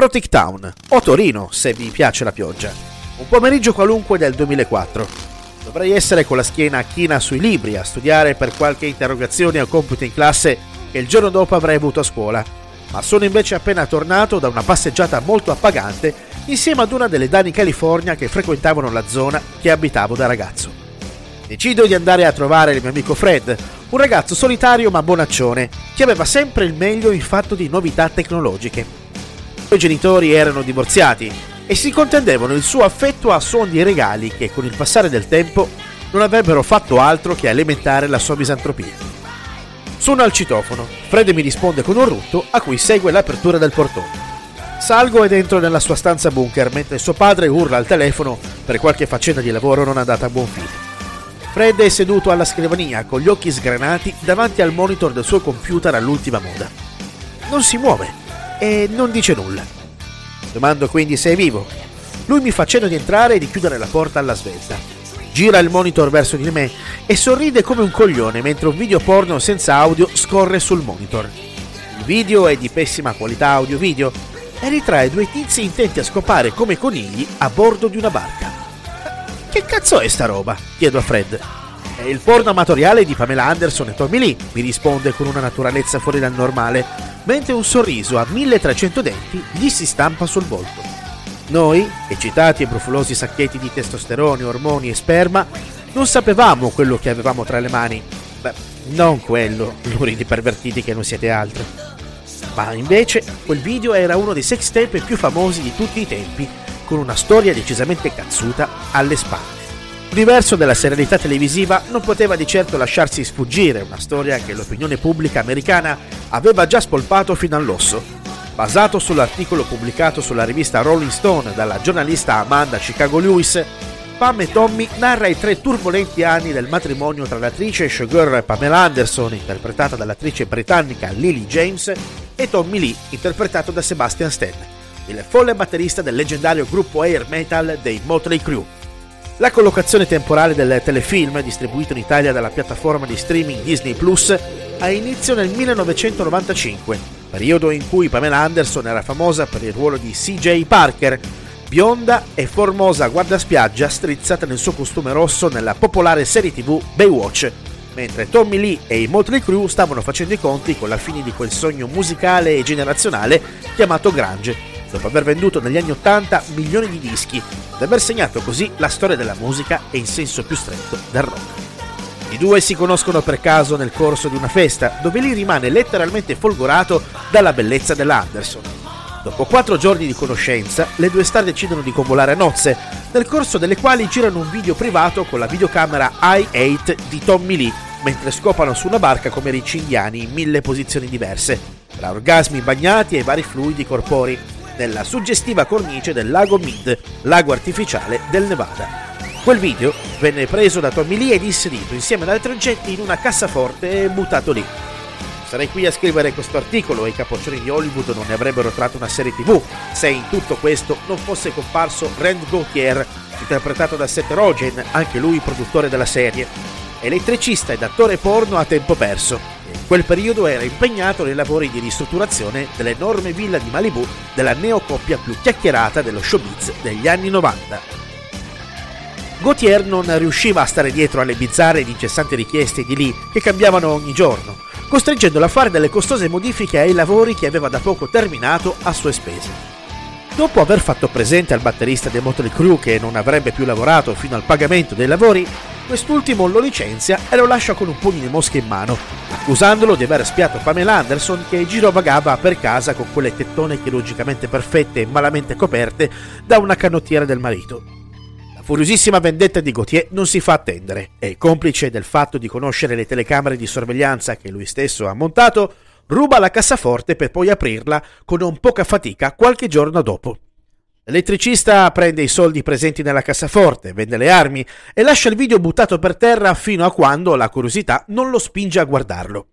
Rotic Town, o Torino, se vi piace la pioggia. Un pomeriggio qualunque del 2004. Dovrei essere con la schiena china sui libri a studiare per qualche interrogazione o compito in classe che il giorno dopo avrei avuto a scuola, ma sono invece appena tornato da una passeggiata molto appagante insieme ad una delle Dani California che frequentavano la zona che abitavo da ragazzo. Decido di andare a trovare il mio amico Fred, un ragazzo solitario ma bonaccione, che aveva sempre il meglio in fatto di novità tecnologiche. I suoi genitori erano divorziati e si contendevano il suo affetto a suoni e regali che con il passare del tempo non avrebbero fatto altro che alimentare la sua misantropia. Suono al citofono, Fred mi risponde con un rutto a cui segue l'apertura del portone. Salgo ed entro nella sua stanza bunker mentre suo padre urla al telefono per qualche faccenda di lavoro non andata a buon fine. Fred è seduto alla scrivania con gli occhi sgranati davanti al monitor del suo computer all'ultima moda. Non si muove e non dice nulla. Domando quindi se è vivo. Lui mi fa cenno di entrare e di chiudere la porta alla svelta. Gira il monitor verso di me e sorride come un coglione mentre un video porno senza audio scorre sul monitor. Il video è di pessima qualità audio-video e ritrae due tizi intenti a scopare come conigli a bordo di una barca. Che cazzo è sta roba? Chiedo a Fred. È il porno amatoriale di Pamela Anderson e Tommy Lee, mi risponde con una naturalezza fuori dal normale, mentre un sorriso a 1300 denti gli si stampa sul volto. Noi, eccitati e profulosi sacchetti di testosterone, ormoni e sperma, non sapevamo quello che avevamo tra le mani. Beh, non quello, luridi pervertiti che non siete altro. Ma invece, quel video era uno dei sex tape più famosi di tutti i tempi, con una storia decisamente cazzuta alle spalle. L'universo della serialità televisiva non poteva di certo lasciarsi sfuggire una storia che l'opinione pubblica americana aveva già spolpato fino all'osso. Basato sull'articolo pubblicato sulla rivista Rolling Stone dalla giornalista Amanda Chicago Lewis, Pam e Tommy narra i 3 turbolenti anni del matrimonio tra l'attrice e showgirl Pamela Anderson, interpretata dall'attrice britannica Lily James, e Tommy Lee, interpretato da Sebastian Stan, il folle batterista del leggendario gruppo hair metal dei Motley Crue. La collocazione temporale del telefilm, distribuito in Italia dalla piattaforma di streaming Disney Plus, ha inizio nel 1995, periodo in cui Pamela Anderson era famosa per il ruolo di CJ Parker, bionda e formosa guardaspiaggia strizzata nel suo costume rosso nella popolare serie TV Baywatch, mentre Tommy Lee e i Motley Crue stavano facendo i conti con la fine di quel sogno musicale e generazionale chiamato grunge, dopo aver venduto negli anni 80 milioni di dischi ed aver segnato così la storia della musica e in senso più stretto del rock. I due si conoscono per caso nel corso di una festa, dove Lee rimane letteralmente folgorato dalla bellezza dell'Anderson. Dopo 4 giorni di conoscenza, le due star decidono di convolare a nozze, nel corso delle quali girano un video privato con la videocamera i8 di Tommy Lee, mentre scopano su una barca come ricci indiani in 1000 posizioni diverse, tra orgasmi bagnati e vari fluidi corporei, nella suggestiva cornice del lago Mead, lago artificiale del Nevada. Quel video venne preso da Tommy Lee ed inserito insieme ad altri oggetti in una cassaforte e buttato lì. Sarei qui a scrivere questo articolo e i capoccioni di Hollywood non ne avrebbero tratto una serie TV se in tutto questo non fosse comparso Rand Gauthier, interpretato da Seth Rogen, anche lui produttore della serie, elettricista ed attore porno a tempo perso. In quel periodo era impegnato nei lavori di ristrutturazione dell'enorme villa di Malibu della neocoppia più chiacchierata dello showbiz degli anni 90. Gauthier non riusciva a stare dietro alle bizzarre ed incessanti richieste di Lee che cambiavano ogni giorno, costringendolo a fare delle costose modifiche ai lavori che aveva da poco terminato a sue spese. Dopo aver fatto presente al batterista dei Motley Crue che non avrebbe più lavorato fino al pagamento dei lavori, quest'ultimo lo licenzia e lo lascia con un pugno di mosca in mano, accusandolo di aver spiato Pamela Anderson che girovagava per casa con quelle tettone chirurgicamente perfette e malamente coperte da una canottiera del marito. La furiosissima vendetta di Gauthier non si fa attendere e, complice del fatto di conoscere le telecamere di sorveglianza che lui stesso ha montato, ruba la cassaforte per poi aprirla con non poca fatica qualche giorno dopo. L'elettricista prende i soldi presenti nella cassaforte, vende le armi e lascia il video buttato per terra fino a quando la curiosità non lo spinge a guardarlo.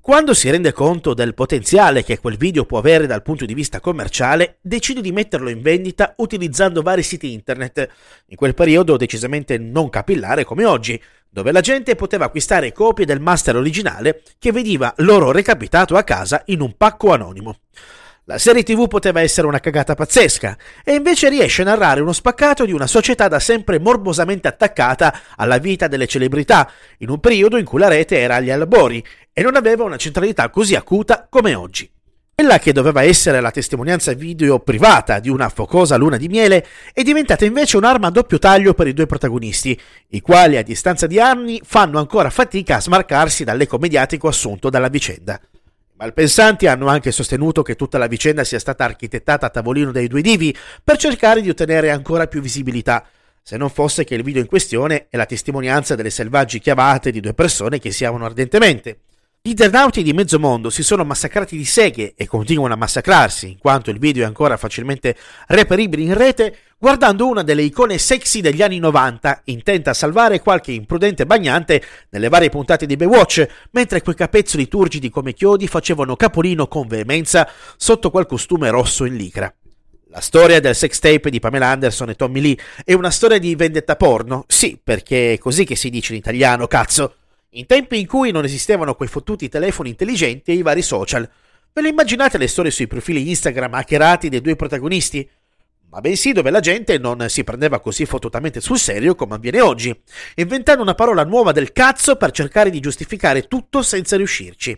Quando si rende conto del potenziale che quel video può avere dal punto di vista commerciale, decide di metterlo in vendita utilizzando vari siti internet, in quel periodo decisamente non capillare come oggi, dove la gente poteva acquistare copie del master originale che veniva loro recapitato a casa in un pacco anonimo. La serie TV poteva essere una cagata pazzesca e invece riesce a narrare uno spaccato di una società da sempre morbosamente attaccata alla vita delle celebrità, in un periodo in cui la rete era agli albori e non aveva una centralità così acuta come oggi. Quella che doveva essere la testimonianza video privata di una focosa luna di miele è diventata invece un'arma a doppio taglio per i due protagonisti, i quali a distanza di anni fanno ancora fatica a smarcarsi dall'eco mediatico assunto dalla vicenda. Malpensanti hanno anche sostenuto che tutta la vicenda sia stata architettata a tavolino dai due divi per cercare di ottenere ancora più visibilità, se non fosse che il video in questione è la testimonianza delle selvaggi chiavate di due persone che si amano ardentemente. Gli internauti di mezzo mondo si sono massacrati di seghe e continuano a massacrarsi, in quanto il video è ancora facilmente reperibile in rete, guardando una delle icone sexy degli anni 90, intenta a salvare qualche imprudente bagnante nelle varie puntate di Baywatch, mentre quei capezzoli turgidi come chiodi facevano capolino con veemenza sotto quel costume rosso in licra. La storia del sex tape di Pamela Anderson e Tommy Lee è una storia di vendetta porno? Sì, perché è così che si dice in italiano, cazzo! In tempi in cui non esistevano quei fottuti telefoni intelligenti e i vari social. Ve le immaginate le storie sui profili Instagram hackerati dei due protagonisti? Ma bensì dove la gente non si prendeva così fottutamente sul serio come avviene oggi, inventando una parola nuova del cazzo per cercare di giustificare tutto senza riuscirci.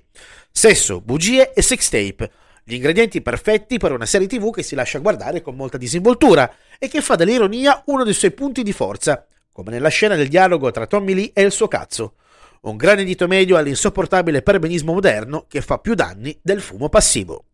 Sesso, bugie e sextape. Gli ingredienti perfetti per una serie TV che si lascia guardare con molta disinvoltura e che fa dell'ironia uno dei suoi punti di forza, come nella scena del dialogo tra Tommy Lee e il suo cazzo. Un grande dito medio all'insopportabile perbenismo moderno che fa più danni del fumo passivo.